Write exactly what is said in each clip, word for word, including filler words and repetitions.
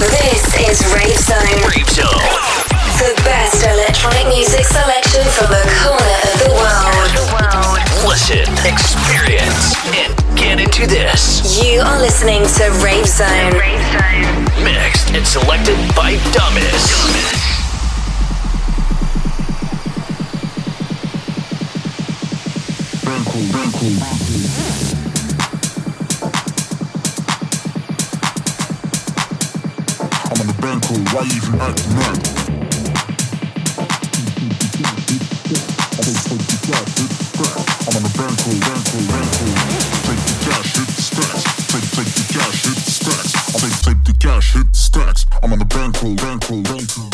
This is Rave Zone. Rave Zone. The best electronic music selection from the corner of the world. Listen, experience, and get into this. You are listening to Rave Zone. Rave Zone. Mixed and selected by Dummies. Cool, cool, cool. I'm on the bank, cool. Why you even acting up? I don't take the cash, it's scratch. I'm on the bank, cool, bank, cool, bank, cool. Take the cash, it's scratch. Take, take the cash, it's scratch. I take, take the cash, it's scratch. I'm on the bank, cool, bank, cool, bank, cool.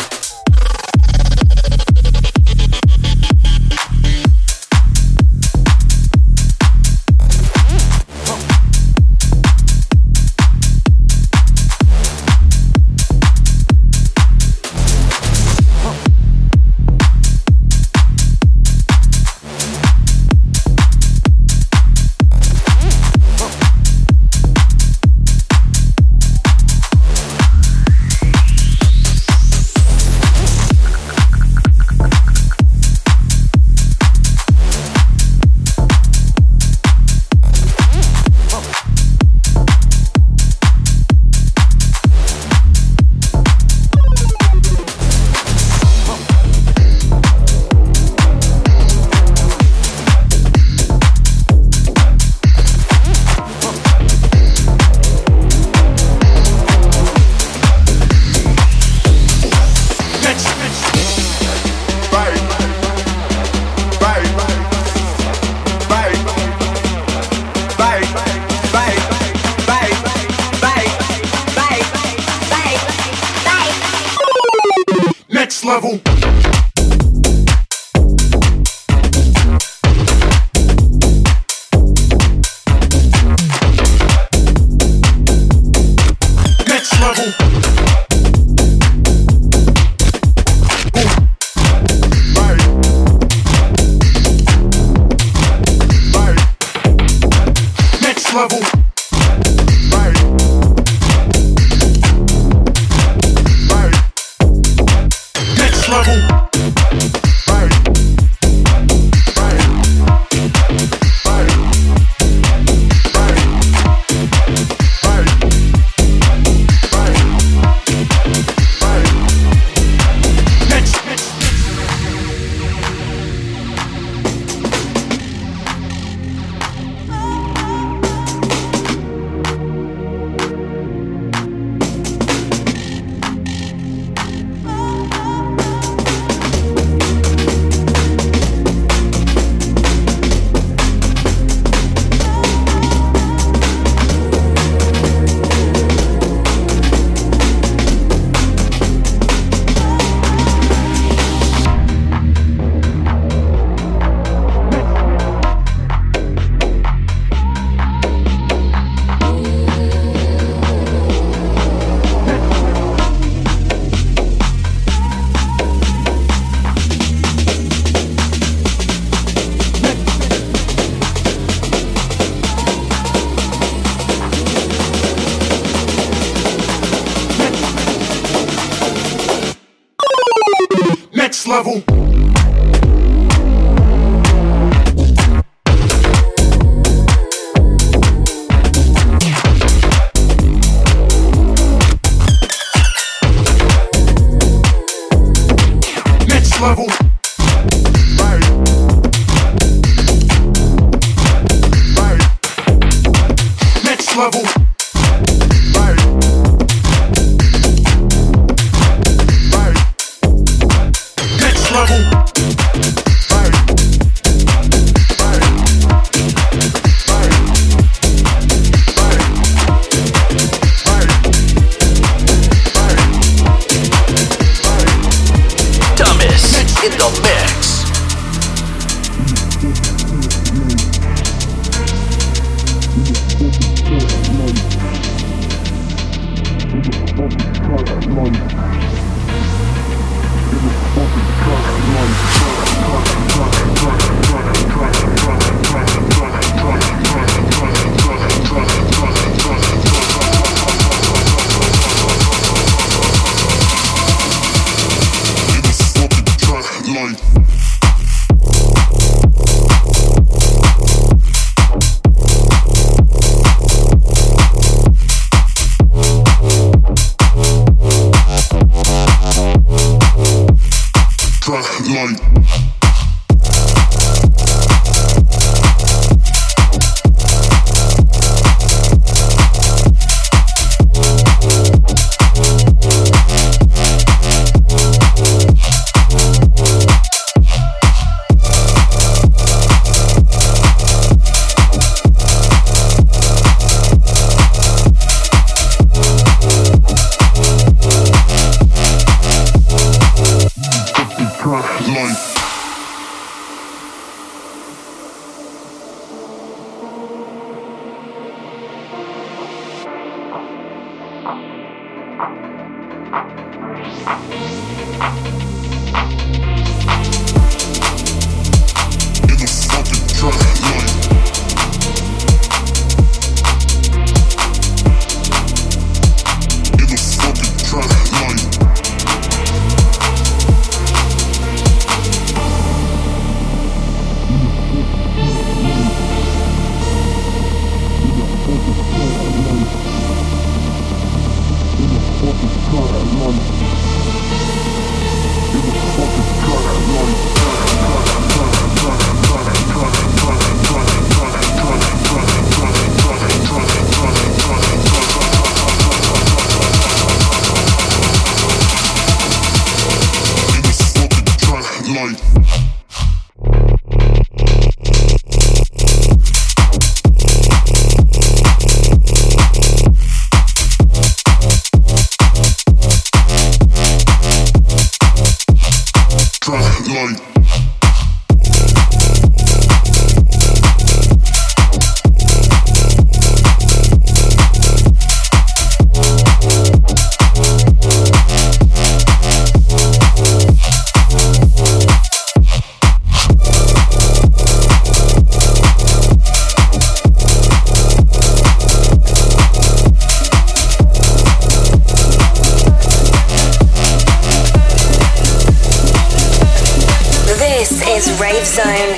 Zone.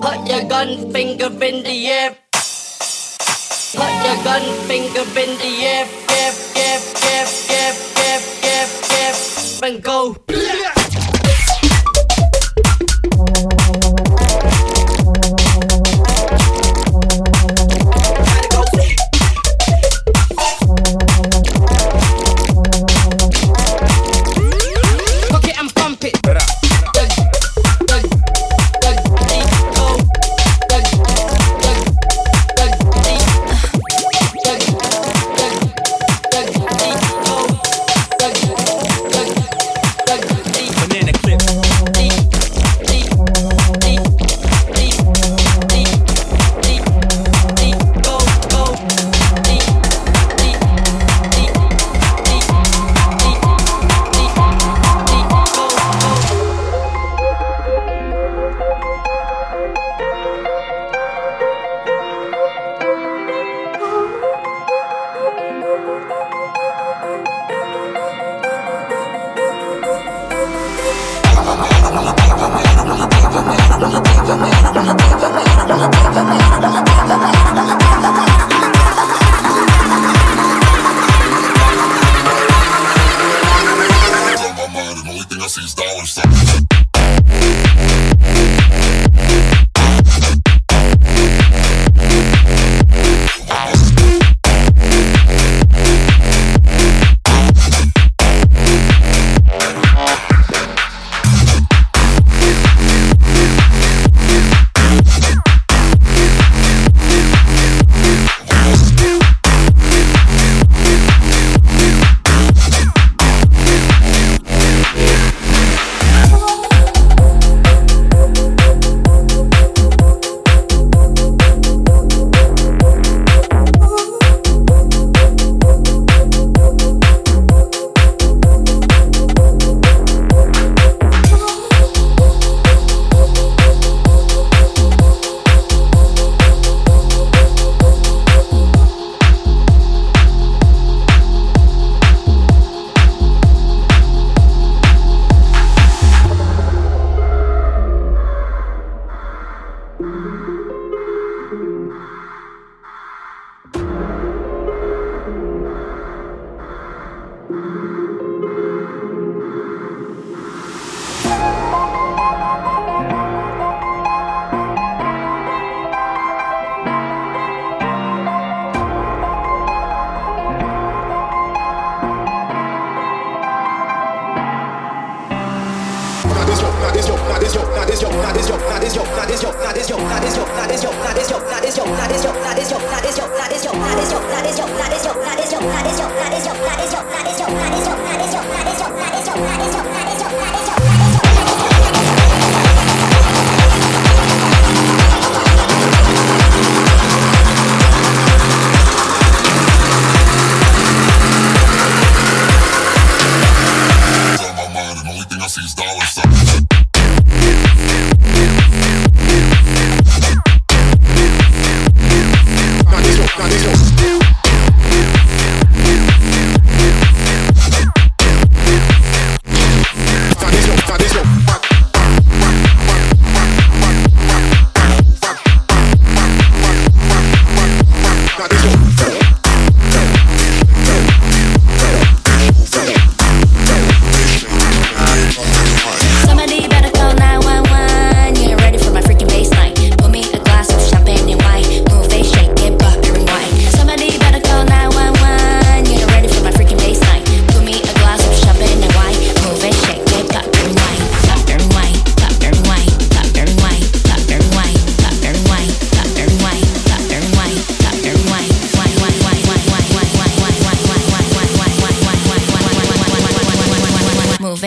Put your gun finger in the air. Put your gun finger in the air, air, air, air, air, air, air, air, and go.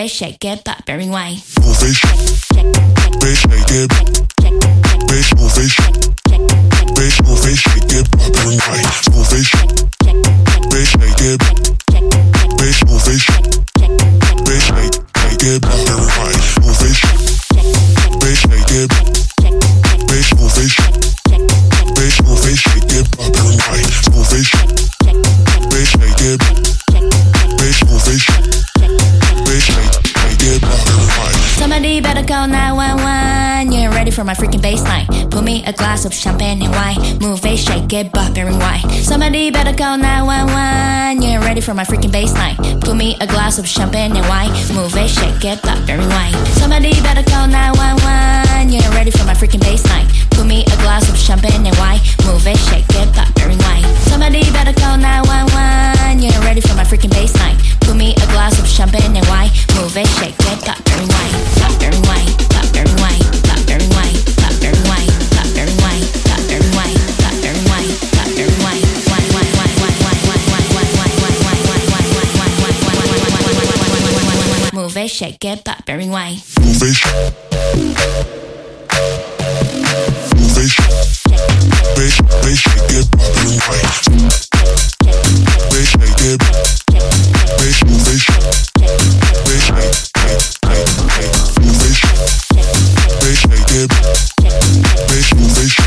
Shake it, pop, bearing way. Move it, shake it, bitch, move it, bitch, move it, shake it, pop, bearing way. Move it, bitch, shake it, bitch, move it, bitch, shake it, pop, bearing way. Move it, bitch, shake it, bitch, move it, bitch, move it, shake it, pop, bearing way. Move it, bitch, shake it, bitch, move it, bitch, shake it. Somebody better call nine one one. line, you ain't ready for my freaking baseline. Pour me a glass of champagne and wine. Move it, shake it, bop and rewind. Somebody better call nine one one. You ain't ready for my freaking baseline. Pour me a glass of champagne and wine. Move it, shake it, bop and rewind. Somebody better call nine one one. You ain't ready for my freaking baseline. Pour me a glass of champagne and wine. Move it, shake it, bop and rewind. Somebody better call nine one one. You ain't ready for my freaking baseline. Pour me a glass of champagne and wine. Move it, shake it, bop and rewind. Bop and rewind. Bop and rewind. Bop and rewind. Bop and rewind. Bop and rewind. Bop and rewind. Bop and rewind. Bop and rewind. Wine, wine, wine, wine, wine, wine, wine, wine, wine, wine, wine, wine, wine, wine, wine, wine, wine, wine, wine, wine, wine, wine, wine, wine, wine, wine. Move it, shake it, bop and rewind. Move it, move it, shake, shake, shake it, bop and rewind. Move it, shake it, shake, move it, shake, shake, shake, shake, shake. Bitch, bitch, bitch, bitch, bitch, bitch,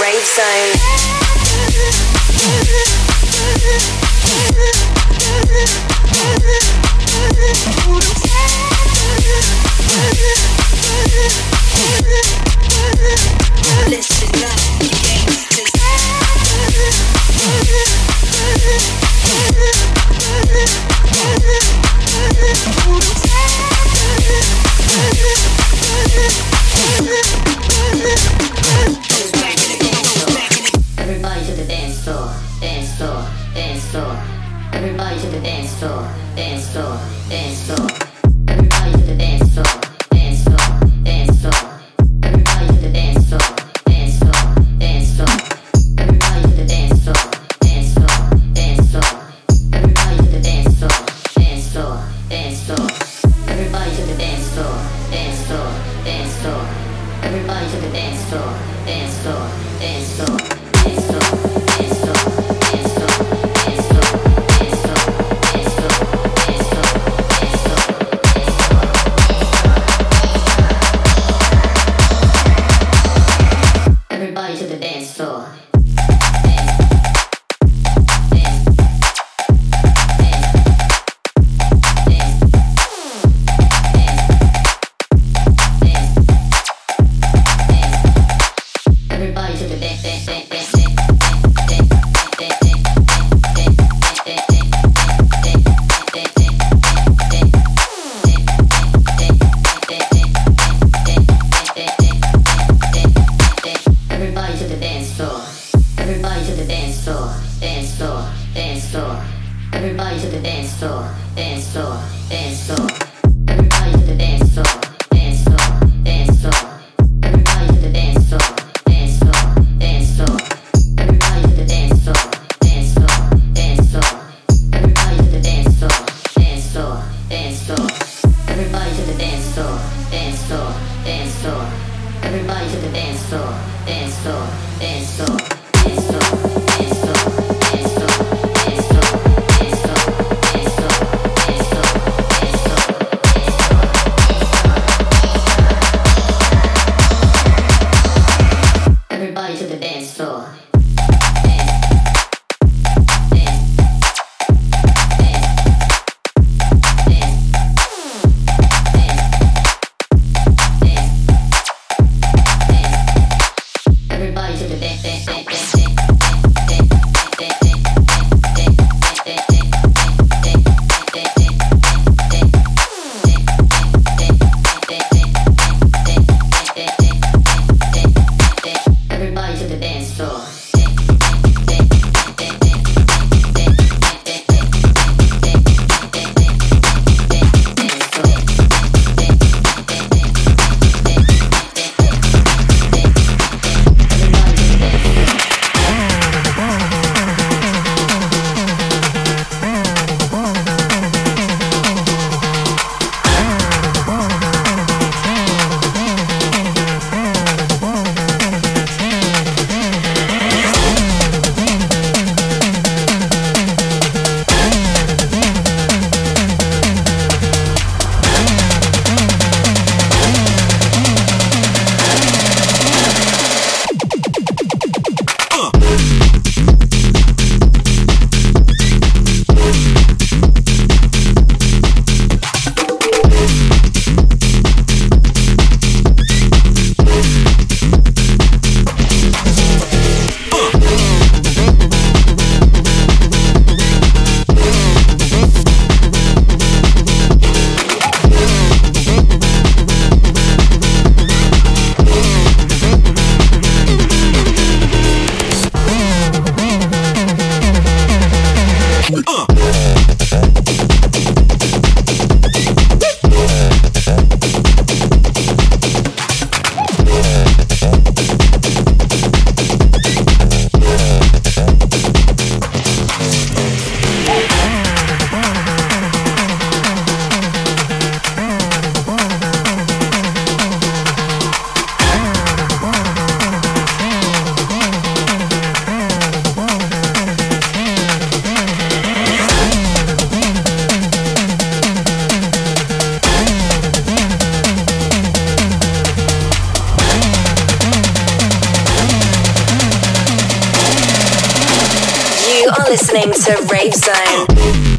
Rave Zone. floor. Everybody to the dance floor, dance floor, dance floor. Everybody to the dance floor, dance floor, dance floor, dance floor, dance floor, dance floor, dance floor, dance floor, dance floor, dance floor, dance floor, dance floor. Everybody to the dance floor. Listening to Rave Zone. Boom!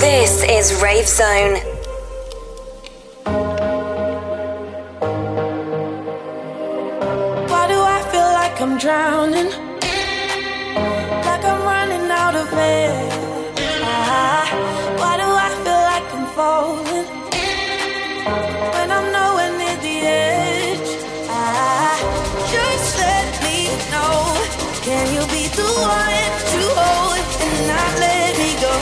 This is Rave Zone. Why do I feel like I'm drowning? Like I'm running out of air. Why do I feel like I'm falling? When I'm nowhere near the edge. Just let me know. Can you be the one to hold and not let me go?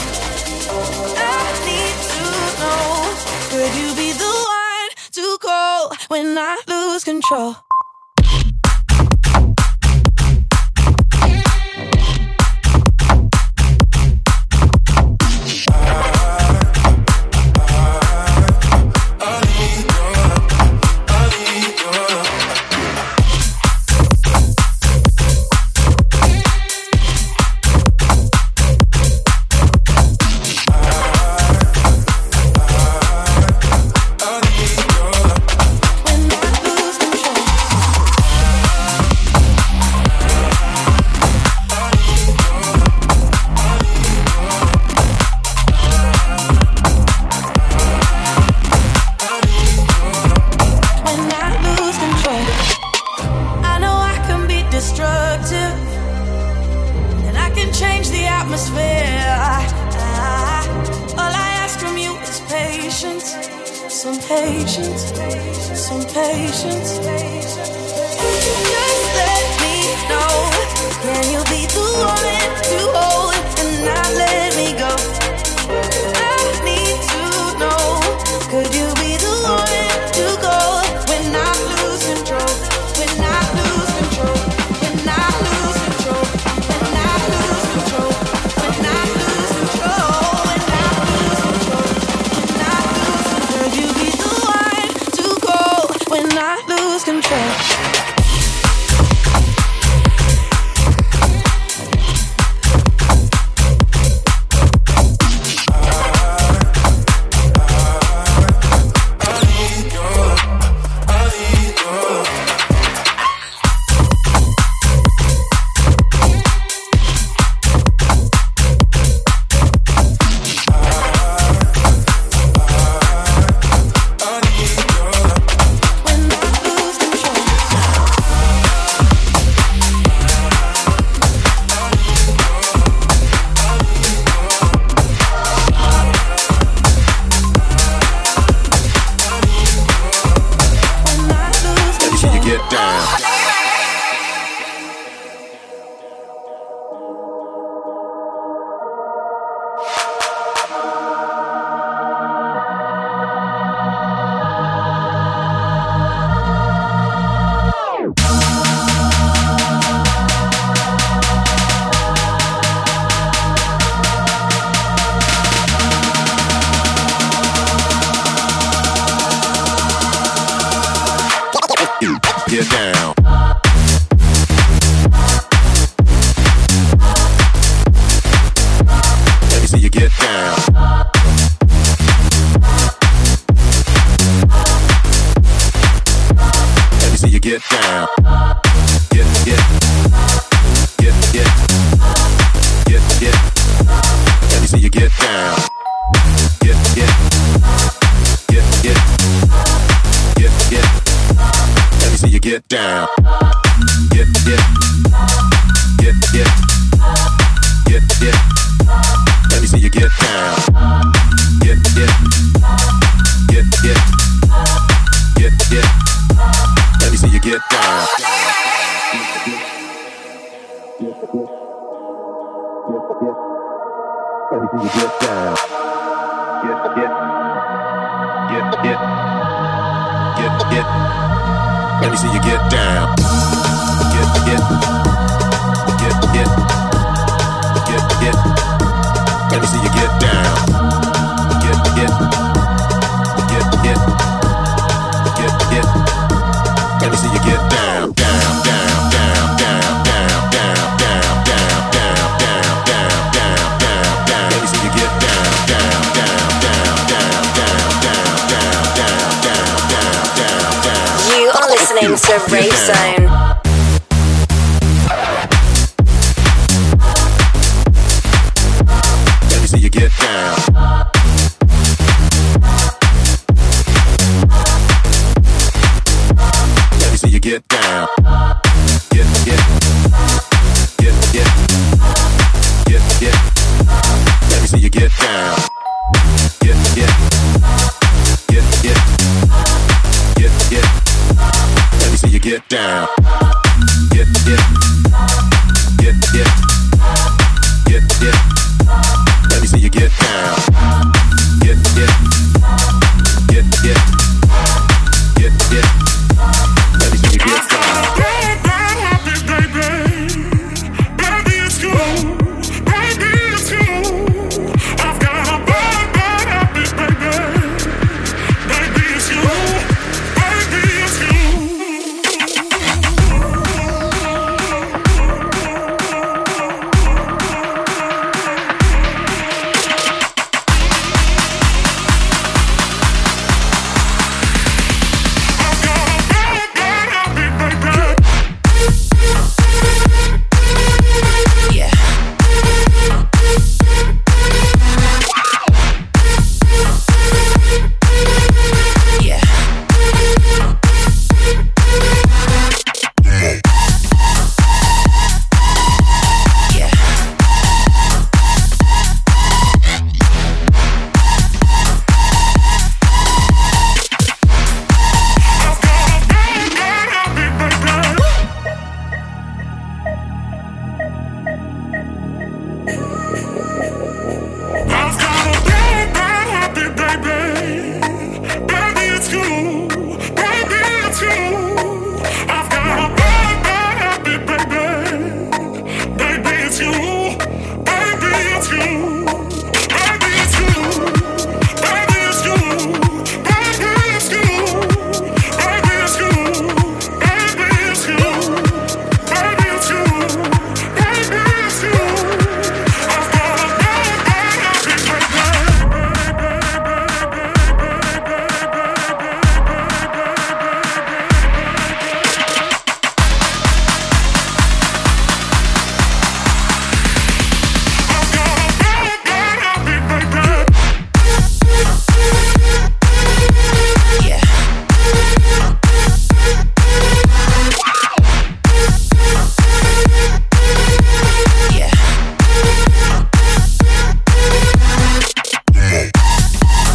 I need to know. Could you be the one to call when I lose control? Get down. Let me see you get down. Get, get, get, get, get, get. Let me see you get down. Get, get, get, get, get, get. Let me see you get down. Get, get, get, get, get, get. Let me see you get down. Get, get, get, get, get, get. Let me see you get down. Get down like this, baby. Baby, it's cool. Baby, it's cool. I've got a bad, bad habit, baby. Baby, it's cool. Baby, it's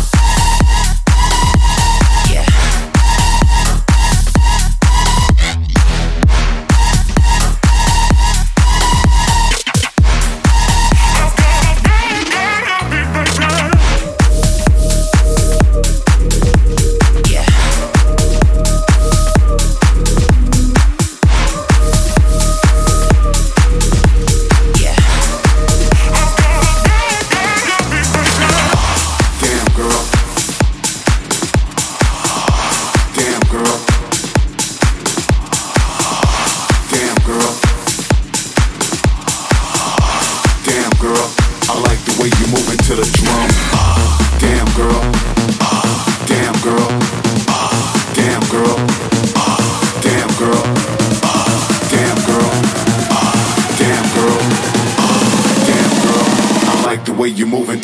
the drum. I like the way you're moving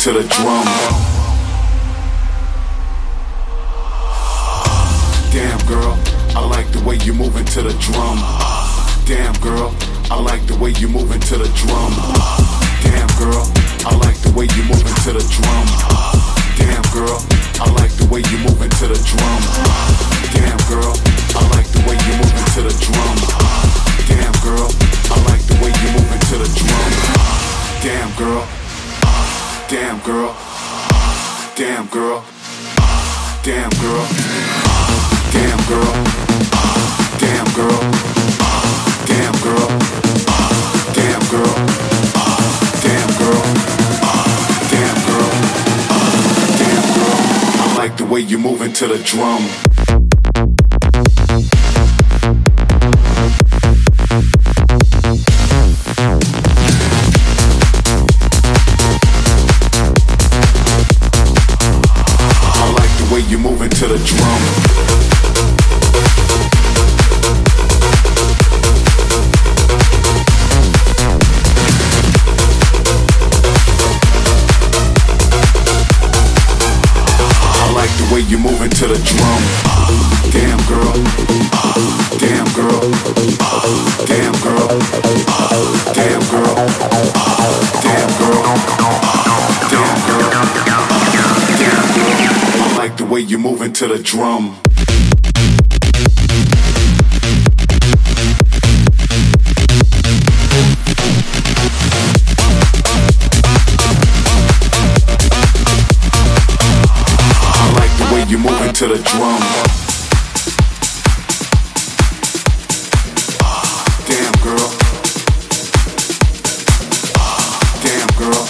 to the drum. Damn girl, I like the way you're moving to the drum. Damn girl, I like the way you're moving to the drum. Damn girl. I like the way you moving to the drum. Damn girl, I like the way you moving to the drum. Damn girl, I like the way you moving to the drum. Damn girl, I like the way you moving to the drum. Damn girl, damn girl, damn girl, damn girl, damn girl, damn girl, damn girl, damn girl, damn girl, damn girl, damn girl. I like the way you moving to the drum. To the drum. You moving to the drum. Damn girl, damn girl, damn girl, damn girl, damn girl, damn girl, damn girl. I like the way you moving to the drum. To the drum. Damn girl. Damn girl.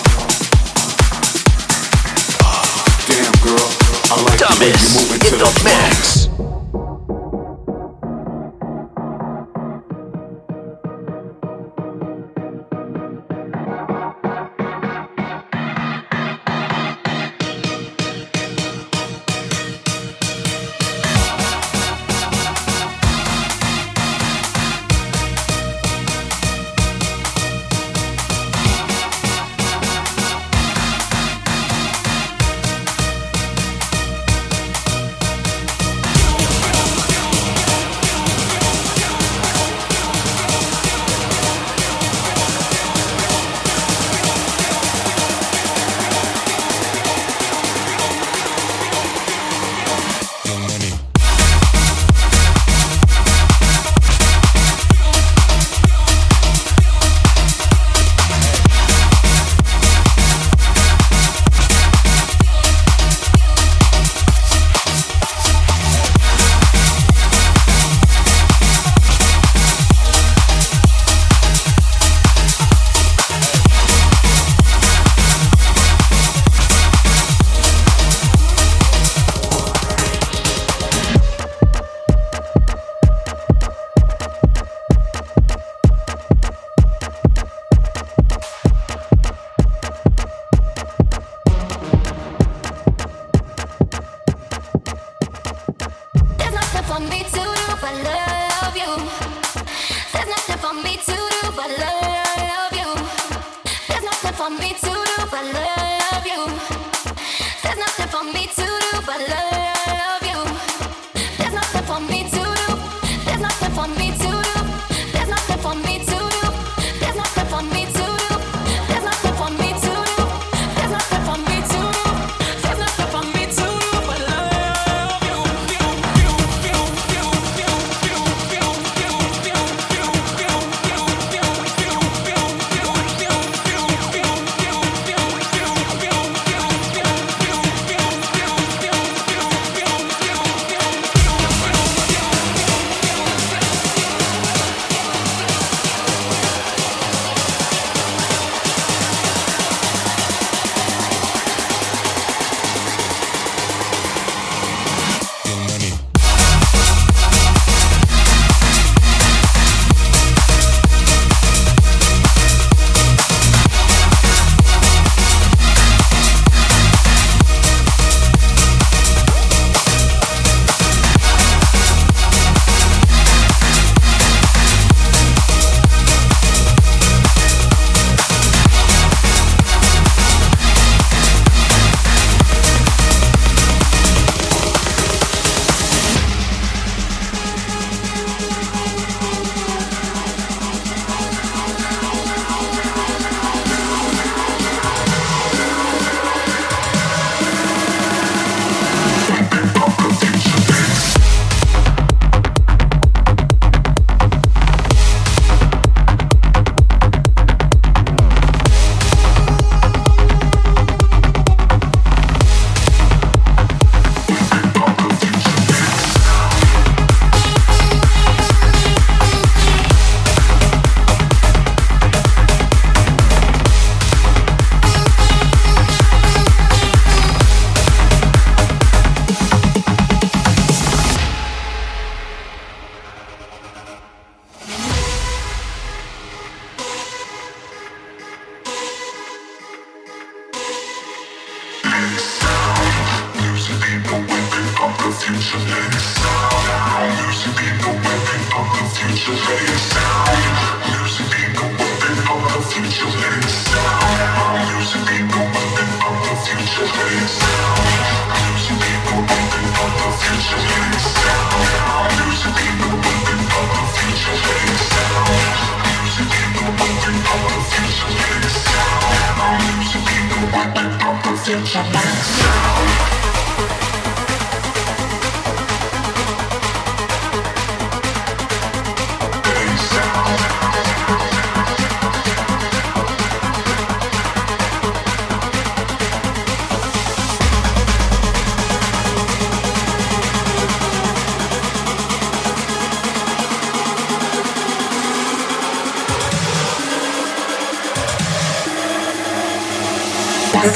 Damn girl. I like the way you moving to the mix.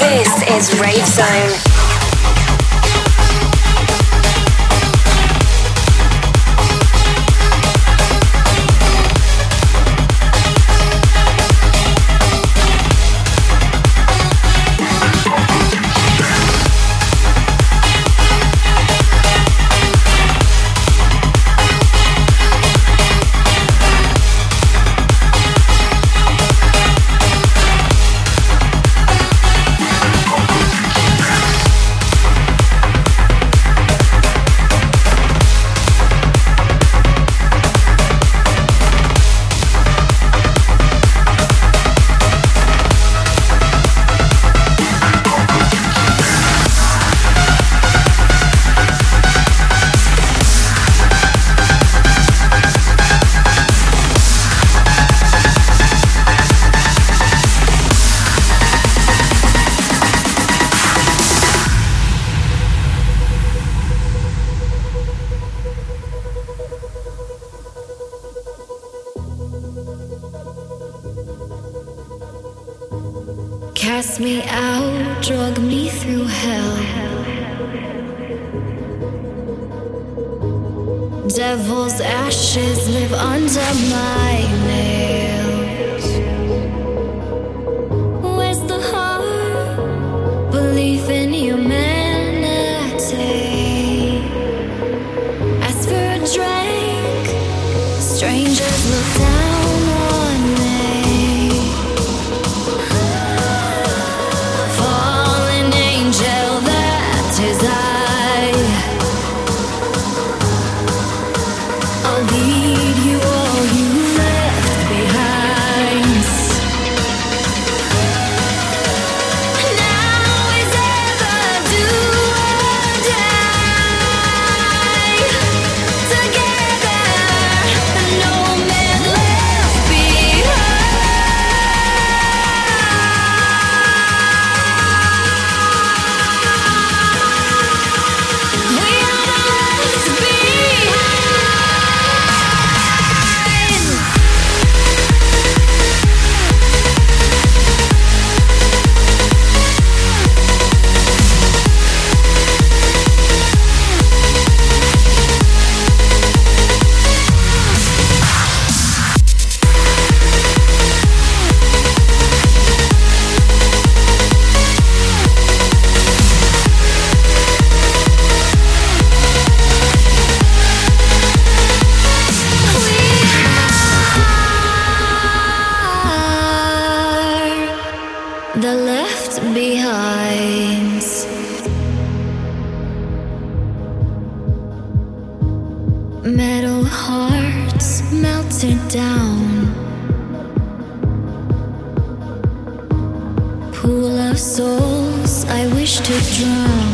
This is Rave Zone. Cast me out, drug me through hell. Devil's ashes live under my nails. Where's the heart? Belief in humanity. Ask for a drink. Strangers look down. The left behind. Metal hearts melted down. Pool of souls I wish to drown.